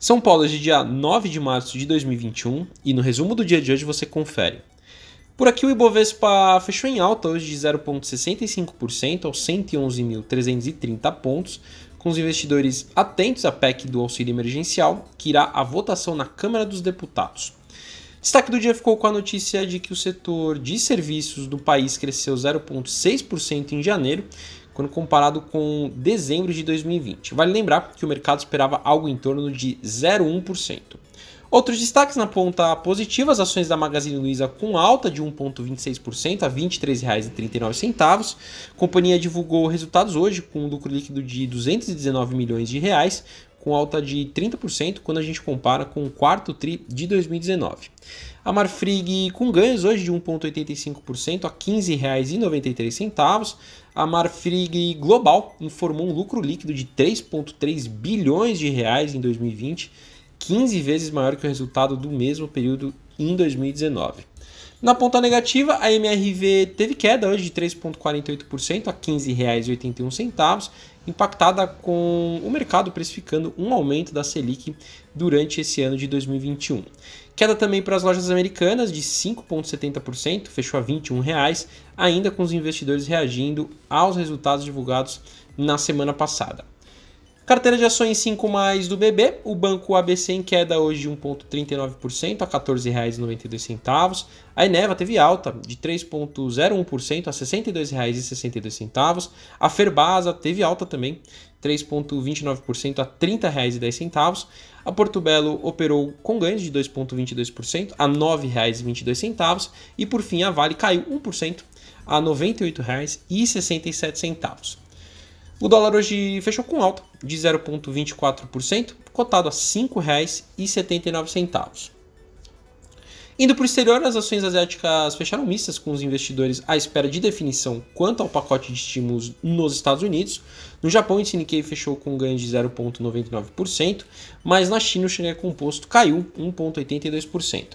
São Paulo é de dia 9 de março de 2021 e no resumo do dia de hoje você confere. Por aqui o Ibovespa fechou em alta hoje de 0,65% aos 111.330 pontos, com os investidores atentos à PEC do Auxílio Emergencial, que irá à votação na Câmara dos Deputados. Destaque do dia ficou com a notícia de que o setor de serviços do país cresceu 0,6% em janeiro, quando comparado com dezembro de 2020. Vale lembrar que o mercado esperava algo em torno de 0,1%. Outros destaques na ponta positiva: as ações da Magazine Luiza com alta de 1,26% a R$ 23,39. A companhia divulgou resultados hoje com um lucro líquido de R$ 219 milhões, com alta de 30% quando a gente compara com o quarto TRI de 2019. A Marfrig com ganhos hoje de 1,85% a R$ 15,93. A Marfrig Global informou um lucro líquido de 3,3 bilhões de reais em 2020, 15 vezes maior que o resultado do mesmo período em 2019. Na ponta negativa, a MRV teve queda hoje de 3,48% a R$ 15,81, impactada com o mercado precificando um aumento da Selic durante esse ano de 2021. Queda também para as Lojas Americanas de 5,70%, fechou a R$ 21,00, ainda com os investidores reagindo aos resultados divulgados na semana passada. Carteira de ações 5+, do BB, o Banco ABC em queda hoje de 1,39% a R$ 14,92. A Eneva teve alta de 3,01% a R$ 62,62. A Ferbasa teve alta também, 3,29% a R$ 30,10. A Porto Belo operou com ganhos de 2,22% a R$ 9,22. E por fim, a Vale caiu 1% a R$ 98,67. O dólar hoje fechou com alta de 0,24%, cotado a R$ 5,79. Indo para o exterior, as ações asiáticas fecharam mistas, com os investidores à espera de definição quanto ao pacote de estímulos nos Estados Unidos. No Japão, o índice Nikkei fechou com ganho de 0,99%, mas na China o Shanghai Composto caiu 1,82%.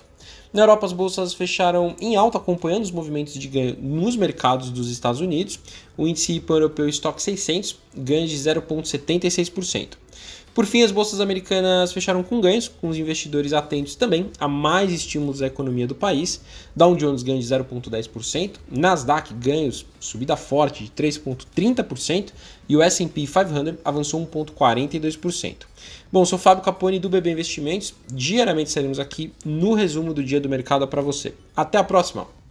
Na Europa, as bolsas fecharam em alta, acompanhando os movimentos de ganho nos mercados dos Estados Unidos. O índice pan-europeu Stock 600 ganha de 0,76%. Por fim, as bolsas americanas fecharam com ganhos, com os investidores atentos também a mais estímulos à economia do país. Dow Jones ganha de 0,10%, Nasdaq ganhos, subida forte de 3,30% e o S&P 500 avançou 1,42%. Bom, sou Fábio Capone do BB Investimentos, diariamente estaremos aqui no resumo do dia do mercado para você. Até a próxima!